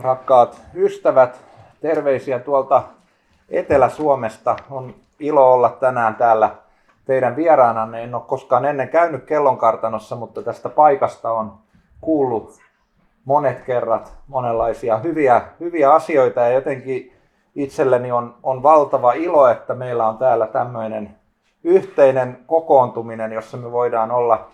Rakkaat ystävät, terveisiä tuolta Etelä-Suomesta. On ilo olla tänään täällä teidän vieraananne. En ole koskaan ennen käynyt Kellonkartanossa, mutta tästä paikasta on kuullut monet kerrat monenlaisia hyviä asioita. Ja jotenkin itselleni on valtava ilo, että meillä on täällä tämmöinen yhteinen kokoontuminen, jossa me voidaan olla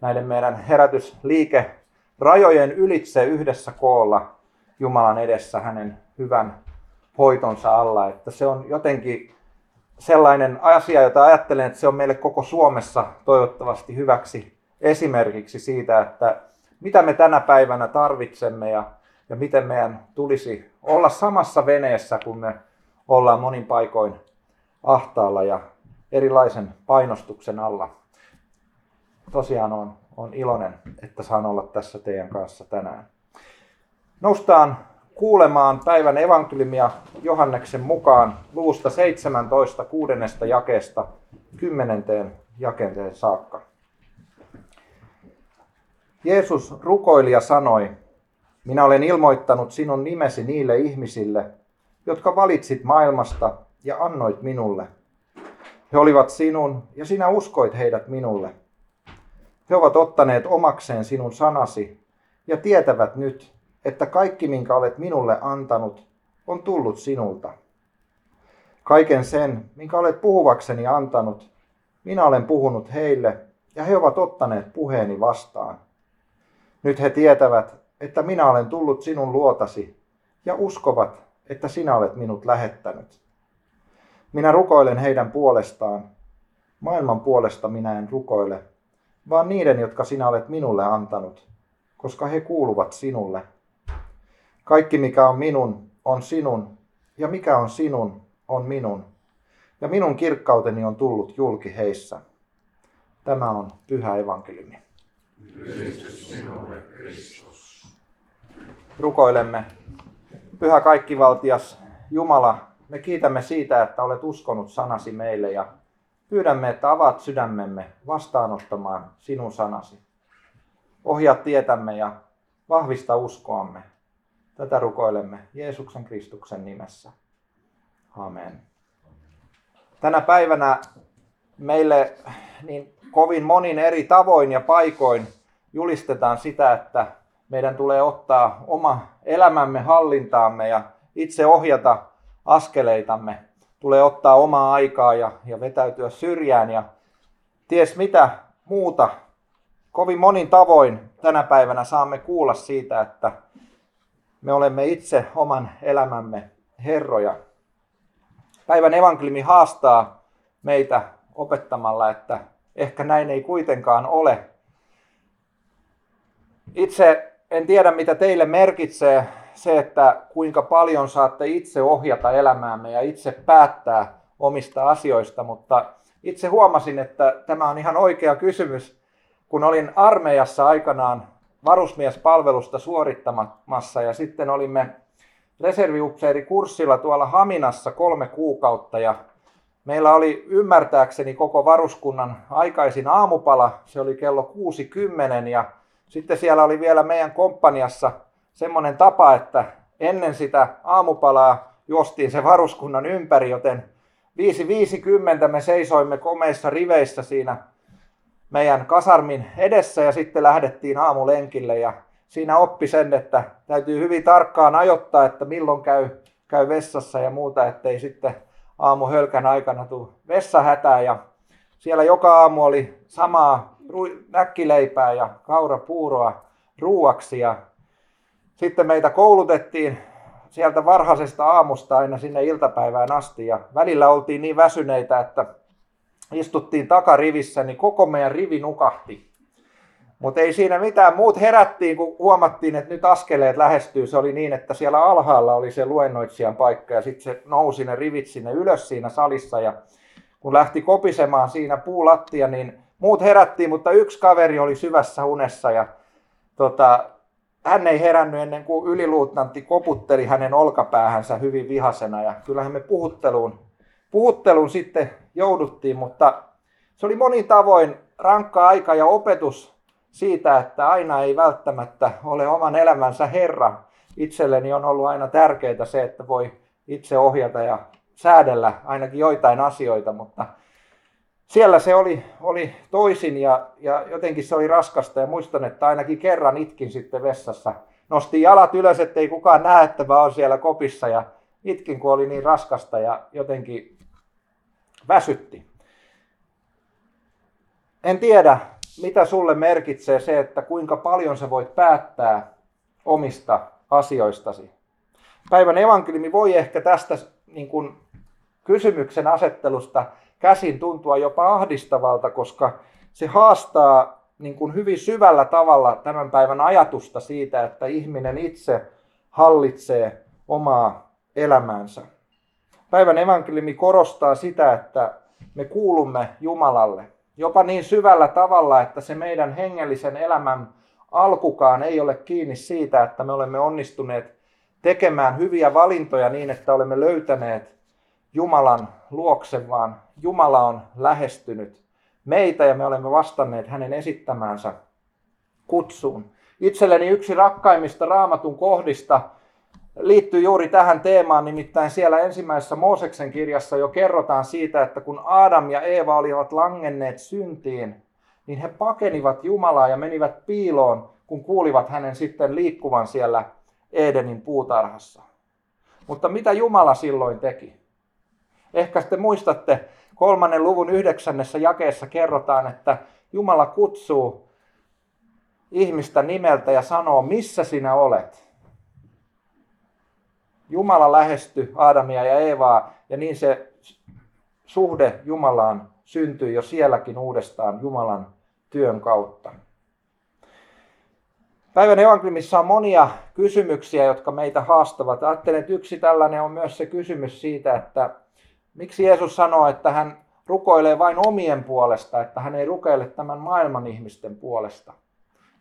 näiden meidän herätysliikerajojen ylitse yhdessä koolla Jumalan edessä hänen hyvän hoitonsa alla. Että se on jotenkin sellainen asia, jota ajattelen, että se on meille koko Suomessa toivottavasti hyväksi esimerkiksi siitä, että mitä me tänä päivänä tarvitsemme ja miten meidän tulisi olla samassa veneessä, kun me ollaan monin paikoin ahtaalla ja erilaisen painostuksen alla. Tosiaan on iloinen, että saan olla tässä teidän kanssa tänään. Noustaan kuulemaan päivän evankeliumia Johanneksen mukaan luvusta 17, 6. jakeesta 10. jakeeseen saakka. Jeesus rukoili ja sanoi: "Minä olen ilmoittanut sinun nimesi niille ihmisille, jotka valitsit maailmasta ja annoit minulle. He olivat sinun ja sinä uskoit heidät minulle. He ovat ottaneet omakseen sinun sanasi ja tietävät nyt, että kaikki, minkä olet minulle antanut, on tullut sinulta. Kaiken sen, minkä olet puhuvakseni antanut, minä olen puhunut heille, ja he ovat ottaneet puheeni vastaan. Nyt he tietävät, että minä olen tullut sinun luotasi, ja uskovat, että sinä olet minut lähettänyt. Minä rukoilen heidän puolestaan. Maailman puolesta minä en rukoile, vaan niiden, jotka sinä olet minulle antanut, koska he kuuluvat sinulle. Kaikki, mikä on minun, on sinun, ja mikä on sinun, on minun, ja minun kirkkauteni on tullut julki heissä." Tämä on pyhä evankeliumi. Kristus sinulle, Kristus. Rukoilemme. Pyhä kaikkivaltias Jumala, me kiitämme siitä, että olet uskonut sanasi meille, ja pyydämme, että avaat sydämemme vastaanottamaan sinun sanasi. Ohjaa tietämme ja vahvista uskoamme. Tätä rukoilemme Jeesuksen Kristuksen nimessä. Amen. Tänä päivänä meille niin kovin monin eri tavoin ja paikoin julistetaan sitä, että meidän tulee ottaa oma elämämme hallintaamme ja itse ohjata askeleitamme. Tulee ottaa omaa aikaa ja vetäytyä syrjään ja ties mitä muuta. Kovin monin tavoin tänä päivänä saamme kuulla siitä, että me olemme itse oman elämämme herroja. Päivän evankeliumi haastaa meitä opettamalla, että ehkä näin ei kuitenkaan ole. Itse en tiedä, mitä teille merkitsee se, että kuinka paljon saatte itse ohjata elämäämme ja itse päättää omista asioista, mutta itse huomasin, että tämä on ihan oikea kysymys, kun olin armeijassa aikanaan varusmiespalvelusta suorittamassa ja sitten olimme reserviupseerikurssilla tuolla Haminassa 3 kuukautta ja meillä oli ymmärtääkseni koko varuskunnan aikaisin aamupala, se oli kello 6:10 ja sitten siellä oli vielä meidän komppaniassa semmoinen tapa, että ennen sitä aamupalaa juostiin se varuskunnan ympäri, joten 5:50 me seisoimme komeissa riveissä siinä meidän kasarmin edessä ja sitten lähdettiin aamulenkille ja siinä oppi sen, että täytyy hyvin tarkkaan ajoittaa, että milloin käy vessassa ja muuta, ettei sitten aamuhölkän aikana tule vessahätää ja siellä joka aamu oli samaa näkkileipää ja kaurapuuroa ruuaksi ja sitten meitä koulutettiin sieltä varhaisesta aamusta aina sinne iltapäivään asti ja välillä oltiin niin väsyneitä, että istuttiin takarivissä, niin koko meidän rivi nukahti. Mutta ei siinä mitään. Muut herättiin, kun huomattiin, että nyt askeleet lähestyy. Se oli niin, että siellä alhaalla oli se luennoitsijan paikka ja sitten se nousi ne rivit sinne ylös siinä salissa. Ja kun lähti kopisemaan siinä puulattia, niin muut herättiin, mutta yksi kaveri oli syvässä unessa. Ja hän ei herännyt ennen kuin yliluutnantti koputteli hänen olkapäähänsä hyvin vihasena. Ja kyllähän me puhutteluun sitten jouduttiin, mutta se oli monin tavoin rankka aika ja opetus siitä, että aina ei välttämättä ole oman elämänsä herra. itselleni on ollut aina tärkeää se, että voi itse ohjata ja säädellä ainakin joitain asioita, mutta siellä se oli toisin ja jotenkin se oli raskasta ja muistan, että ainakin kerran itkin sitten vessassa. Nostin jalat ylös, ettei kukaan näe, että mä oon siellä kopissa ja itkin, kun oli niin raskasta ja jotenkin väsytti. En tiedä, mitä sulle merkitsee se, että kuinka paljon sä voit päättää omista asioistasi. Päivän evankeliumi voi ehkä tästä niin kuin kysymyksen asettelusta käsin tuntua jopa ahdistavalta, koska se haastaa niin kuin hyvin syvällä tavalla tämän päivän ajatusta siitä, että ihminen itse hallitsee omaa elämäänsä. Päivän evankeliumi korostaa sitä, että me kuulumme Jumalalle. Jopa niin syvällä tavalla, että se meidän hengellisen elämän alkukaan ei ole kiinni siitä, että me olemme onnistuneet tekemään hyviä valintoja niin, että olemme löytäneet Jumalan luokse, vaan Jumala on lähestynyt meitä ja me olemme vastanneet hänen esittämäänsä kutsuun. Itselleni yksi rakkaimmista Raamatun kohdista liittyy juuri tähän teemaan, nimittäin siellä ensimmäisessä Mooseksen kirjassa jo kerrotaan siitä, että kun Aadam ja Eeva olivat langenneet syntiin, niin he pakenivat Jumalaa ja menivät piiloon, kun kuulivat hänen sitten liikkuvan siellä Edenin puutarhassa. Mutta mitä Jumala silloin teki? Ehkä te muistatte, 3. luvun 9. jakeessa kerrotaan, että Jumala kutsuu ihmistä nimeltä ja sanoo, missä sinä olet? Jumala lähestyi Aadamia ja Eevaa ja niin se suhde Jumalaan syntyi jo sielläkin uudestaan Jumalan työn kautta. Päivän evankeliumissa on monia kysymyksiä, jotka meitä haastavat. Ajattelen, että yksi tällainen on myös se kysymys siitä, että miksi Jeesus sanoo, että hän rukoilee vain omien puolesta, että hän ei rukoile tämän maailman ihmisten puolesta.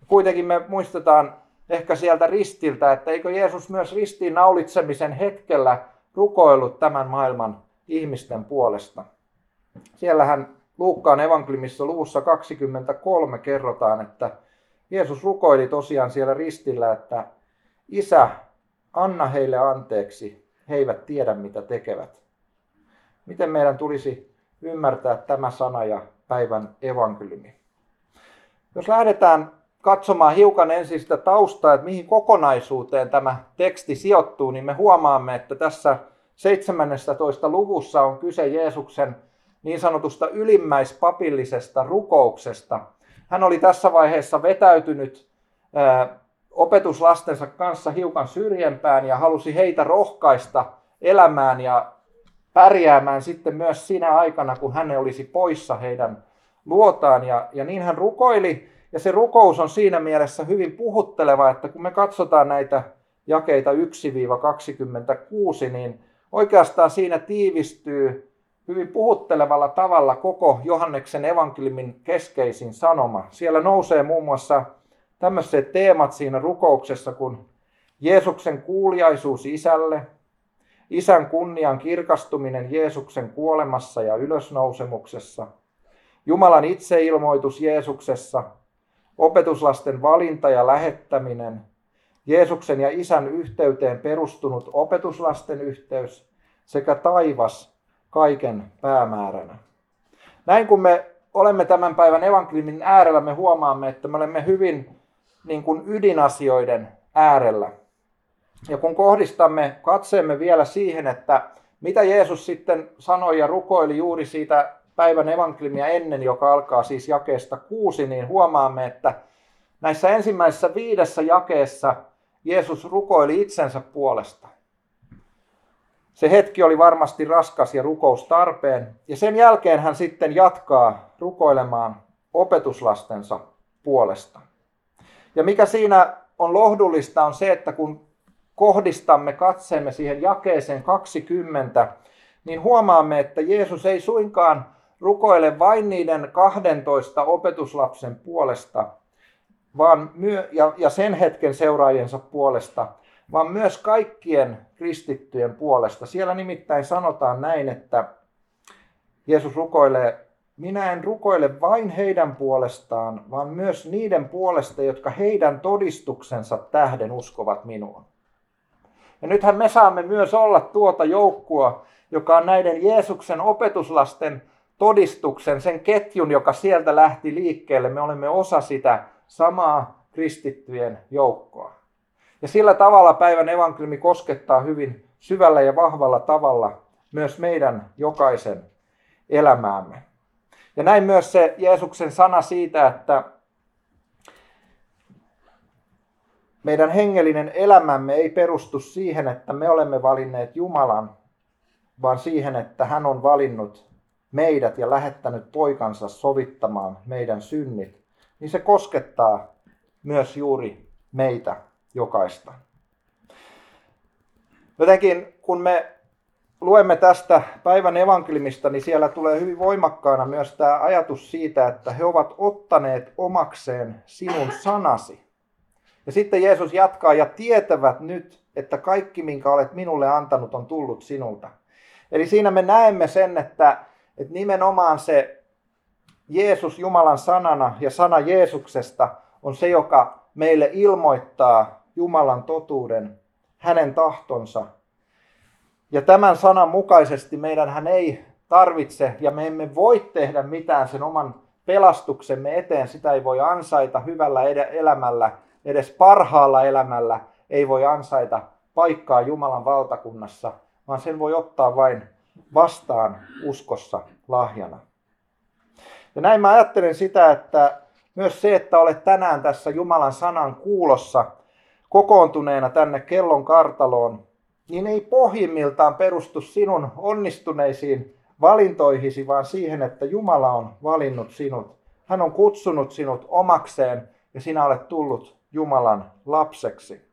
Kuitenkin me muistetaan ehkä sieltä ristiltä, että eikö Jeesus myös ristiin naulitsemisen hetkellä rukoillut tämän maailman ihmisten puolesta. Siellähän Luukkaan evankeliumissa luvussa 23 kerrotaan, että Jeesus rukoili tosiaan siellä ristillä, että Isä, anna heille anteeksi, he eivät tiedä mitä tekevät. Miten meidän tulisi ymmärtää tämä sana ja päivän evankeliumi? Jos lähdetään katsomaan hiukan ensin sitä taustaa, että mihin kokonaisuuteen tämä teksti sijoittuu, niin me huomaamme, että tässä 17. luvussa on kyse Jeesuksen niin sanotusta ylimmäispapillisesta rukouksesta. Hän oli tässä vaiheessa vetäytynyt opetuslastensa kanssa hiukan syrjempään ja halusi heitä rohkaista elämään ja pärjäämään sitten myös sinä aikana, kun hän olisi poissa heidän luotaan. Ja niin hän rukoili. Ja se rukous on siinä mielessä hyvin puhutteleva, että kun me katsotaan näitä jakeita 1-26, niin oikeastaan siinä tiivistyy hyvin puhuttelevalla tavalla koko Johanneksen evankeliumin keskeisin sanoma. Siellä nousee muun muassa tämmöiset teemat siinä rukouksessa kuin Jeesuksen kuuliaisuus isälle, isän kunnian kirkastuminen Jeesuksen kuolemassa ja ylösnousemuksessa, Jumalan itseilmoitus Jeesuksessa, opetuslasten valinta ja lähettäminen, Jeesuksen ja Isän yhteyteen perustunut opetuslasten yhteys sekä taivas kaiken päämääränä. Näin kun me olemme tämän päivän evankeliumin äärellä, me huomaamme, että me olemme hyvin niin kuin ydinasioiden äärellä. Ja kun kohdistamme katseemme vielä siihen, että mitä Jeesus sitten sanoi ja rukoili juuri siitä päivän evankeliumia ennen, joka alkaa siis jakeesta 6, niin huomaamme, että näissä ensimmäisessä 5 jakeessa Jeesus rukoili itsensä puolesta. Se hetki oli varmasti raskas ja rukoustarpeen, ja sen jälkeen hän sitten jatkaa rukoilemaan opetuslastensa puolesta. Ja mikä siinä on lohdullista on se, että kun kohdistamme katseemme siihen jakeeseen 20, niin huomaamme, että Jeesus ei suinkaan rukoile vain niiden 12 opetuslapsen puolesta vaan ja sen hetken seuraajiensa puolesta, vaan myös kaikkien kristittyjen puolesta. Siellä nimittäin sanotaan näin, että Jeesus rukoilee, minä en rukoile vain heidän puolestaan, vaan myös niiden puolesta, jotka heidän todistuksensa tähden uskovat minua. Ja nythän me saamme myös olla tuota joukkoa, joka on näiden Jeesuksen opetuslasten todistuksen, sen ketjun, joka sieltä lähti liikkeelle. Me olemme osa sitä samaa kristittyjen joukkoa. Ja sillä tavalla päivän evankeliumi koskettaa hyvin syvällä ja vahvalla tavalla myös meidän jokaisen elämäämme. Ja näin myös se Jeesuksen sana siitä, että meidän hengellinen elämämme ei perustu siihen, että me olemme valinneet Jumalan, vaan siihen, että hän on valinnut meidät ja lähettänyt poikansa sovittamaan meidän synnit, niin se koskettaa myös juuri meitä jokaista. Jotenkin kun me luemme tästä päivän evankeliumista, niin siellä tulee hyvin voimakkaana myös tämä ajatus siitä, että he ovat ottaneet omakseen sinun sanasi. Ja sitten Jeesus jatkaa, ja tietävät nyt, että kaikki, minkä olet minulle antanut, on tullut sinulta. Eli siinä me näemme sen, että nimenomaan se Jeesus Jumalan sanana ja sana Jeesuksesta on se, joka meille ilmoittaa Jumalan totuuden, hänen tahtonsa. Ja tämän sanan mukaisesti meidänhän ei tarvitse ja me emme voi tehdä mitään sen oman pelastuksemme eteen. Sitä ei voi ansaita hyvällä elämällä, edes parhaalla elämällä ei voi ansaita paikkaa Jumalan valtakunnassa, vaan sen voi ottaa vain vastaan uskossa lahjana. Ja näin mä ajattelen sitä, että myös se, että olet tänään tässä Jumalan sanan kuulossa kokoontuneena tänne Kellonkartaloon, niin ei pohjimmiltaan perustu sinun onnistuneisiin valintoihisi, vaan siihen, että Jumala on valinnut sinut. Hän on kutsunut sinut omakseen ja sinä olet tullut Jumalan lapseksi.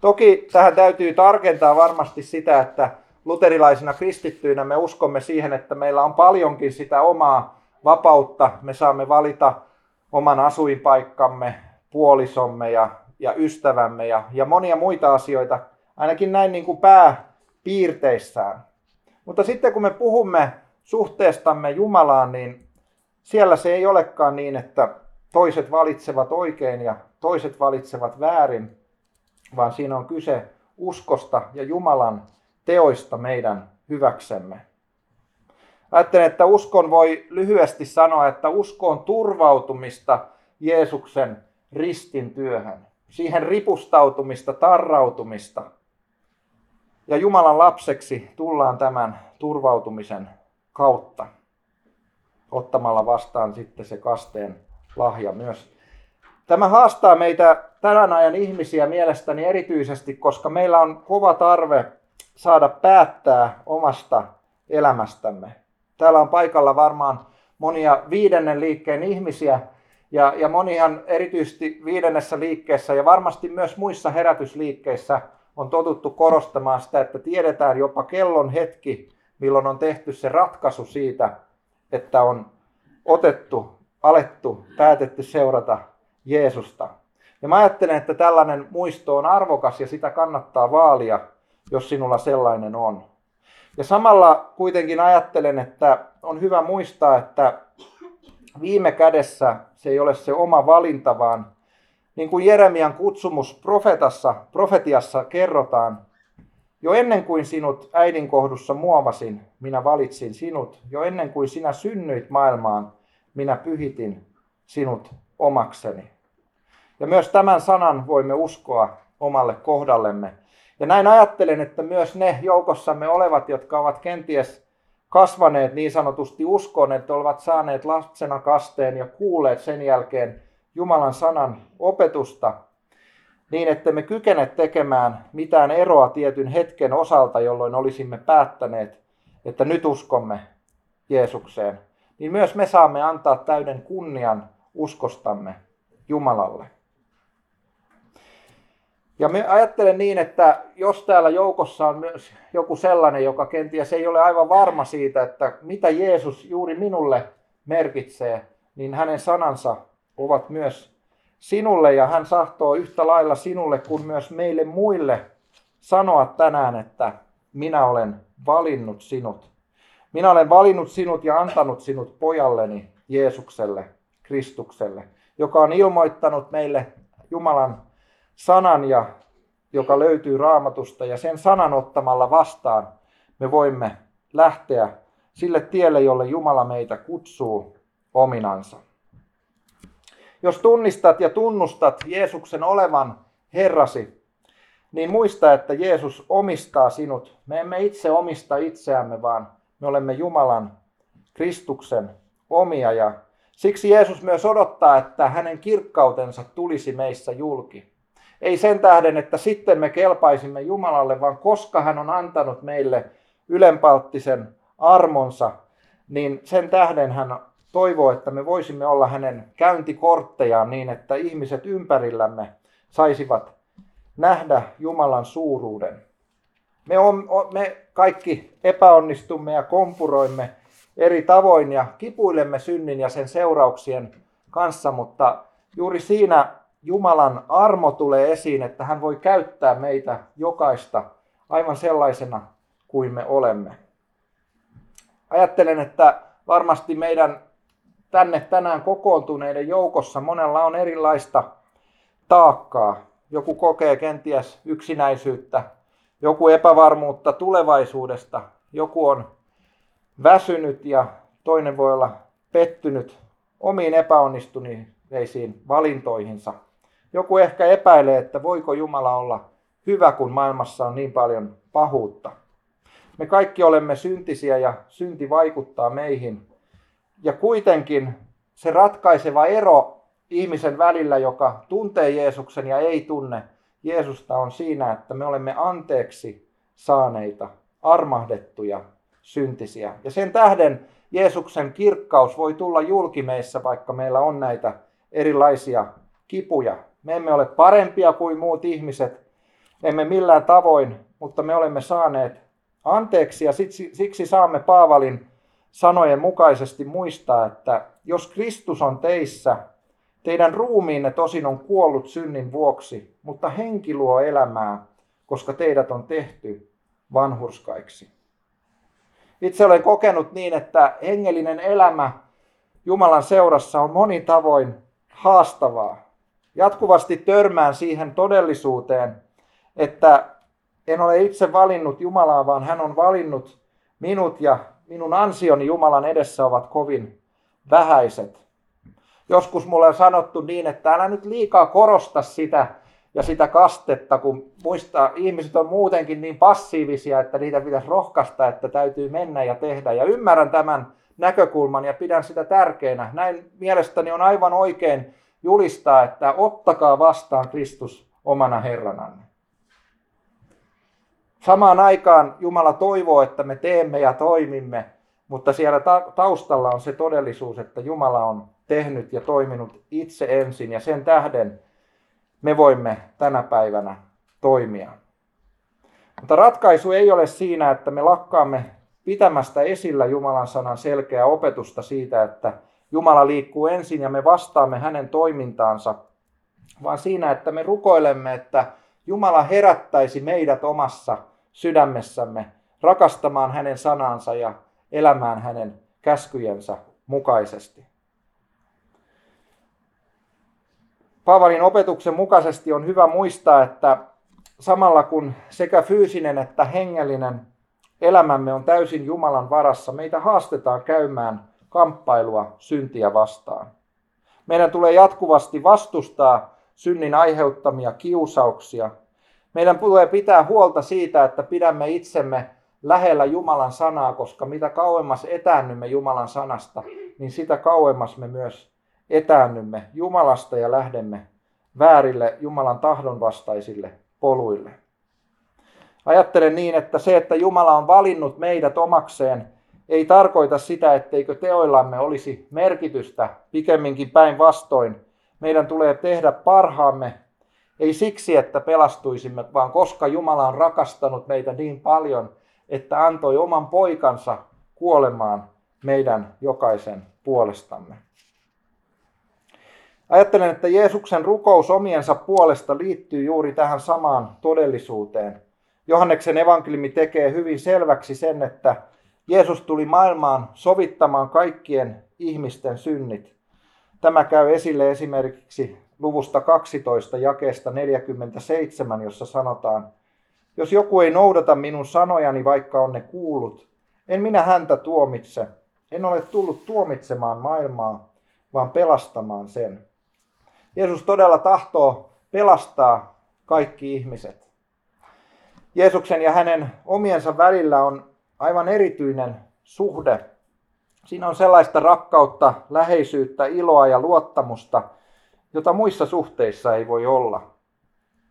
Toki tähän täytyy tarkentaa varmasti sitä, että luterilaisina kristittyinä me uskomme siihen, että meillä on paljonkin sitä omaa vapautta. Me saamme valita oman asuinpaikkamme, puolisomme ja ystävämme ja monia muita asioita, ainakin näin niin kuin pääpiirteissään. Mutta sitten kun me puhumme suhteestamme Jumalaan, niin siellä se ei olekaan niin, että toiset valitsevat oikein ja toiset valitsevat väärin, vaan siinä on kyse uskosta ja Jumalan teoista meidän hyväksemme. Ajattelen, että uskon voi lyhyesti sanoa, että usko on turvautumista Jeesuksen ristin työhön. Siihen ripustautumista, tarrautumista. Ja Jumalan lapseksi tullaan tämän turvautumisen kautta. Ottamalla vastaan sitten se kasteen lahja myös. Tämä haastaa meitä tämän ajan ihmisiä mielestäni erityisesti, koska meillä on kova tarve saada päättää omasta elämästämme. Täällä on paikalla varmaan monia viidennen liikkeen ihmisiä ja monihan erityisesti viidennessä liikkeessä ja varmasti myös muissa herätysliikkeissä on totuttu korostamaan sitä, että tiedetään jopa kellon hetki, milloin on tehty se ratkaisu siitä, että on otettu, alettu, päätetty seurata Jeesusta. Ja mä ajattelen, että tällainen muisto on arvokas ja sitä kannattaa vaalia, jos sinulla sellainen on. Ja samalla kuitenkin ajattelen, että on hyvä muistaa, että viime kädessä se ei ole se oma valinta, vaan niin kuin Jeremian kutsumus profetiassa kerrotaan, jo ennen kuin sinut äidinkohdussa muovasin, minä valitsin sinut. Jo ennen kuin sinä synnyit maailmaan, minä pyhitin sinut omakseni. Ja myös tämän sanan voimme uskoa omalle kohdallemme. Ja näin ajattelen, että myös ne joukossamme olevat, jotka ovat kenties kasvaneet niin sanotusti uskoon, että ovat saaneet lapsena kasteen ja kuulleet sen jälkeen Jumalan sanan opetusta, niin että me kykene tekemään mitään eroa tietyn hetken osalta, jolloin olisimme päättäneet, että nyt uskomme Jeesukseen, niin myös me saamme antaa täyden kunnian uskostamme Jumalalle. Ja me ajattelen niin, että jos täällä joukossa on myös joku sellainen, joka kenties ei ole aivan varma siitä, että mitä Jeesus juuri minulle merkitsee, niin hänen sanansa ovat myös sinulle ja hän sahtoo yhtä lailla sinulle kuin myös meille muille sanoa tänään, että minä olen valinnut sinut. Minä olen valinnut sinut ja antanut sinut pojalleni Jeesukselle, Kristukselle, joka on ilmoittanut meille Jumalan sanan ja joka löytyy Raamatusta, ja sen sanan ottamalla vastaan me voimme lähteä sille tielle, jolle Jumala meitä kutsuu ominansa. Jos tunnistat ja tunnustat Jeesuksen olevan Herrasi, niin muista, että Jeesus omistaa sinut. Me emme itse omista itseämme, vaan me olemme Jumalan, Kristuksen omia. Ja siksi Jeesus myös odottaa, että hänen kirkkautensa tulisi meissä julki. Ei sen tähden, että sitten me kelpaisimme Jumalalle, vaan koska hän on antanut meille ylenpalttisen armonsa, niin sen tähden hän toivoo, että me voisimme olla hänen käyntikorttejaan niin, että ihmiset ympärillämme saisivat nähdä Jumalan suuruuden. Me kaikki epäonnistumme ja kompuroimme eri tavoin ja kipuilemme synnin ja sen seurauksien kanssa, mutta juuri siinä Jumalan armo tulee esiin, että hän voi käyttää meitä jokaista aivan sellaisena kuin me olemme. Ajattelen, että varmasti meidän tänne tänään kokoontuneiden joukossa monella on erilaista taakkaa. Joku kokee kenties yksinäisyyttä, joku epävarmuutta tulevaisuudesta, joku on väsynyt ja toinen voi olla pettynyt omiin epäonnistuneisiin valintoihinsa. Joku ehkä epäilee, että voiko Jumala olla hyvä, kun maailmassa on niin paljon pahuutta. Me kaikki olemme syntisiä ja synti vaikuttaa meihin. Ja kuitenkin se ratkaiseva ero ihmisen välillä, joka tuntee Jeesuksen ja ei tunne Jeesusta, on siinä, että me olemme anteeksi saaneita, armahdettuja syntisiä. Ja sen tähden Jeesuksen kirkkaus voi tulla julki meissä, vaikka meillä on näitä erilaisia kipuja. Me emme ole parempia kuin muut ihmiset, emme millään tavoin, mutta me olemme saaneet anteeksi, ja siksi saamme Paavalin sanojen mukaisesti muistaa, että jos Kristus on teissä, teidän ruumiinne tosin on kuollut synnin vuoksi, mutta henki luo elämää, koska teidät on tehty vanhurskaiksi. Itse olen kokenut niin, että hengellinen elämä Jumalan seurassa on monin tavoin haastavaa. Jatkuvasti törmään siihen todellisuuteen, että en ole itse valinnut Jumalaa, vaan hän on valinnut minut, ja minun ansioni Jumalan edessä ovat kovin vähäiset. Joskus mulle on sanottu niin, että älä nyt liikaa korosta sitä ja sitä kastetta, kun muistaa, ihmiset on muutenkin niin passiivisia, että niitä pitäisi rohkaista, että täytyy mennä ja tehdä. Ja ymmärrän tämän näkökulman ja pidän sitä tärkeänä. Näin mielestäni on aivan oikein julistaa, että ottakaa vastaan Kristus omana Herrananne. Samaan aikaan Jumala toivoo, että me teemme ja toimimme, mutta siellä taustalla on se todellisuus, että Jumala on tehnyt ja toiminut itse ensin, ja sen tähden me voimme tänä päivänä toimia. Mutta ratkaisu ei ole siinä, että me lakkaamme pitämästä esillä Jumalan sanan selkeää opetusta siitä, että Jumala liikkuu ensin ja me vastaamme hänen toimintaansa, vaan siinä, että me rukoilemme, että Jumala herättäisi meidät omassa sydämessämme rakastamaan hänen sanansa ja elämään hänen käskyjensä mukaisesti. Paavalin opetuksen mukaisesti on hyvä muistaa, että samalla kun sekä fyysinen että hengellinen elämämme on täysin Jumalan varassa, meitä haastetaan käymään kamppailua syntiä vastaan. Meidän tulee jatkuvasti vastustaa synnin aiheuttamia kiusauksia. Meidän tulee pitää huolta siitä, että pidämme itsemme lähellä Jumalan sanaa, koska mitä kauemmas etäännymme Jumalan sanasta, niin sitä kauemmas me myös etäännymme Jumalasta ja lähdemme väärille Jumalan tahdonvastaisille poluille. Ajattelen niin, että se, että Jumala on valinnut meidät omakseen, ei tarkoita sitä, etteikö teoillamme olisi merkitystä, pikemminkin päinvastoin. Meidän tulee tehdä parhaamme, ei siksi, että pelastuisimme, vaan koska Jumala on rakastanut meitä niin paljon, että antoi oman poikansa kuolemaan meidän jokaisen puolestamme. Ajattelen, että Jeesuksen rukous omiensa puolesta liittyy juuri tähän samaan todellisuuteen. Johanneksen evankeliumi tekee hyvin selväksi sen, että Jeesus tuli maailmaan sovittamaan kaikkien ihmisten synnit. Tämä käy esille esimerkiksi luvusta 12 jakeesta 47, jossa sanotaan: "Jos joku ei noudata minun sanojani, vaikka on ne kuullut, en minä häntä tuomitse. En ole tullut tuomitsemaan maailmaa, vaan pelastamaan sen." Jeesus todella tahtoo pelastaa kaikki ihmiset. Jeesuksen ja hänen omiensa välillä on aivan erityinen suhde. Siinä on sellaista rakkautta, läheisyyttä, iloa ja luottamusta, jota muissa suhteissa ei voi olla.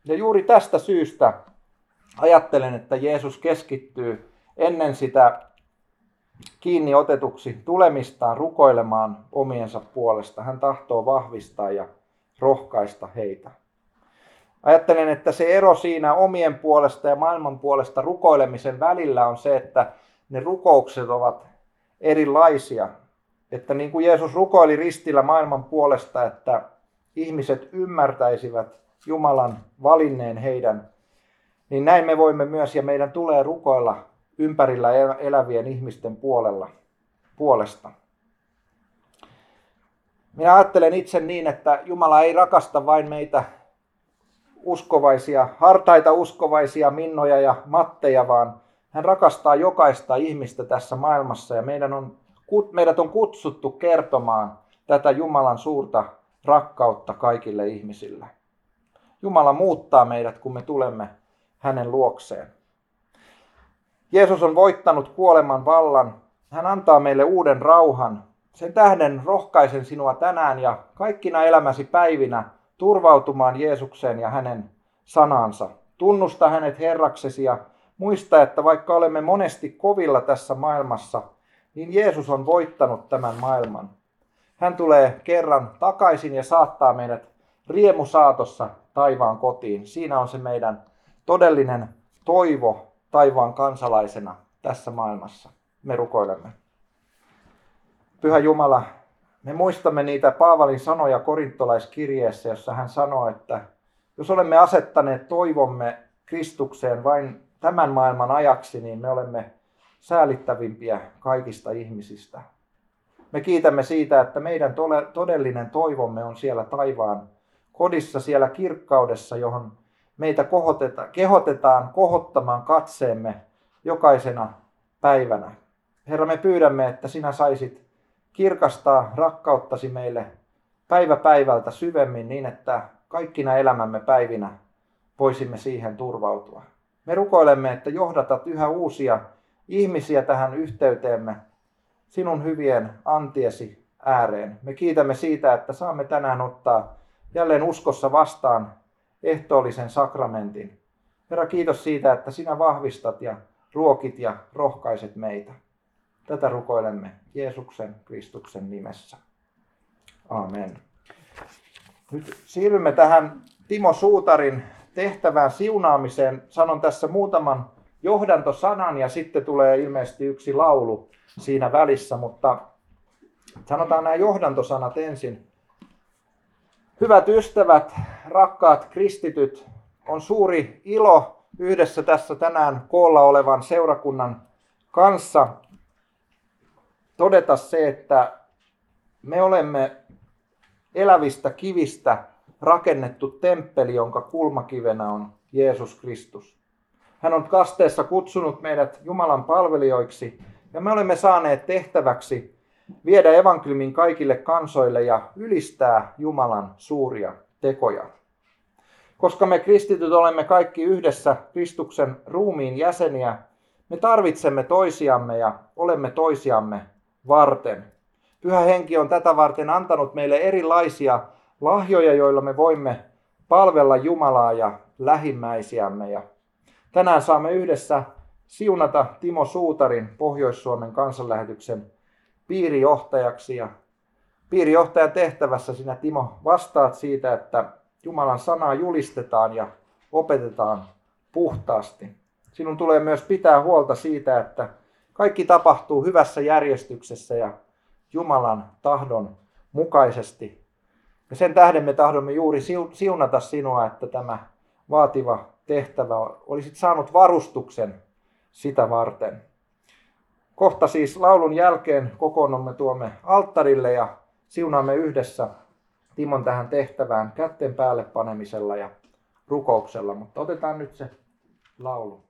Ja juuri tästä syystä ajattelen, että Jeesus keskittyy ennen sitä kiinni otetuksi tulemistaan rukoilemaan omiensa puolesta. Hän tahtoo vahvistaa ja rohkaista heitä. Ajattelen, että se ero siinä omien puolesta ja maailman puolesta rukoilemisen välillä on se, että ne rukoukset ovat erilaisia. Että niin kuin Jeesus rukoili ristillä maailman puolesta, että ihmiset ymmärtäisivät Jumalan valinneen heidän, niin näin me voimme myös ja meidän tulee rukoilla ympärillä elävien ihmisten puolesta. Minä ajattelen itse niin, että Jumala ei rakasta vain meitä uskovaisia, hartaita uskovaisia Minnoja ja Matteja, vaan hän rakastaa jokaista ihmistä tässä maailmassa, ja meidät on kutsuttu kertomaan tätä Jumalan suurta rakkautta kaikille ihmisille. Jumala muuttaa meidät, kun me tulemme hänen luokseen. Jeesus on voittanut kuoleman vallan. Hän antaa meille uuden rauhan. Sen tähden rohkaisen sinua tänään ja kaikkina elämäsi päivinä turvautumaan Jeesukseen ja hänen sanansa. Tunnusta hänet Herraksesi ja muista, että vaikka olemme monesti kovilla tässä maailmassa, niin Jeesus on voittanut tämän maailman. Hän tulee kerran takaisin ja saattaa meidät riemusaatossa taivaan kotiin. Siinä on se meidän todellinen toivo taivaan kansalaisena tässä maailmassa. Me rukoilemme. Pyhä Jumala, me muistamme niitä Paavalin sanoja Korinttolaiskirjeessä, jossa hän sanoo, että jos olemme asettaneet toivomme Kristukseen vain tämän maailman ajaksi, niin me olemme säälittävimpiä kaikista ihmisistä. Me kiitämme siitä, että meidän todellinen toivomme on siellä taivaan kodissa, siellä kirkkaudessa, johon meitä kehotetaan kohottamaan katseemme jokaisena päivänä. Herra, me pyydämme, että sinä saisit kirkastaa rakkauttasi meille päivä päivältä syvemmin niin, että kaikkina elämämme päivinä voisimme siihen turvautua. Me rukoilemme, että johdatat yhä uusia ihmisiä tähän yhteyteemme sinun hyvien antiesi ääreen. Me kiitämme siitä, että saamme tänään ottaa jälleen uskossa vastaan ehtoollisen sakramentin. Herra, kiitos siitä, että sinä vahvistat ja ruokit ja rohkaiset meitä. Tätä rukoilemme Jeesuksen Kristuksen nimessä. Aamen. Nyt siirrymme tähän Timo Suutarin tehtävään siunaamiseen. Sanon tässä muutaman johdantosanan ja sitten tulee ilmeisesti yksi laulu siinä välissä, mutta sanotaan nämä johdantosanat ensin. Hyvät ystävät, rakkaat kristityt, on suuri ilo yhdessä tässä tänään koolla olevan seurakunnan kanssa todeta se, että me olemme elävistä kivistä rakennettu temppeli, jonka kulmakivenä on Jeesus Kristus. Hän on kasteessa kutsunut meidät Jumalan palvelijoiksi ja me olemme saaneet tehtäväksi viedä evankeliumin kaikille kansoille ja ylistää Jumalan suuria tekoja. Koska me kristityt olemme kaikki yhdessä Kristuksen ruumiin jäseniä, me tarvitsemme toisiamme ja olemme toisiamme varten. Pyhä Henki on tätä varten antanut meille erilaisia lahjoja, joilla me voimme palvella Jumalaa ja lähimmäisiämme. Ja tänään saamme yhdessä siunata Timo Suutarin Pohjois-Suomen Kansanlähetyksen piirijohtajaksi, ja piirijohtajan tehtävässä sinä, Timo, vastaat siitä, että Jumalan sanaa julistetaan ja opetetaan puhtaasti. Sinun tulee myös pitää huolta siitä, että kaikki tapahtuu hyvässä järjestyksessä ja Jumalan tahdon mukaisesti. Ja sen tähden me tahdomme juuri siunata sinua, että tämä vaativa tehtävä olisit saanut varustuksen sitä varten. Kohta siis laulun jälkeen kokoonnumme tuomme alttarille ja siunaamme yhdessä Timon tähän tehtävään kätten päälle panemisella ja rukouksella, mutta otetaan nyt se laulu.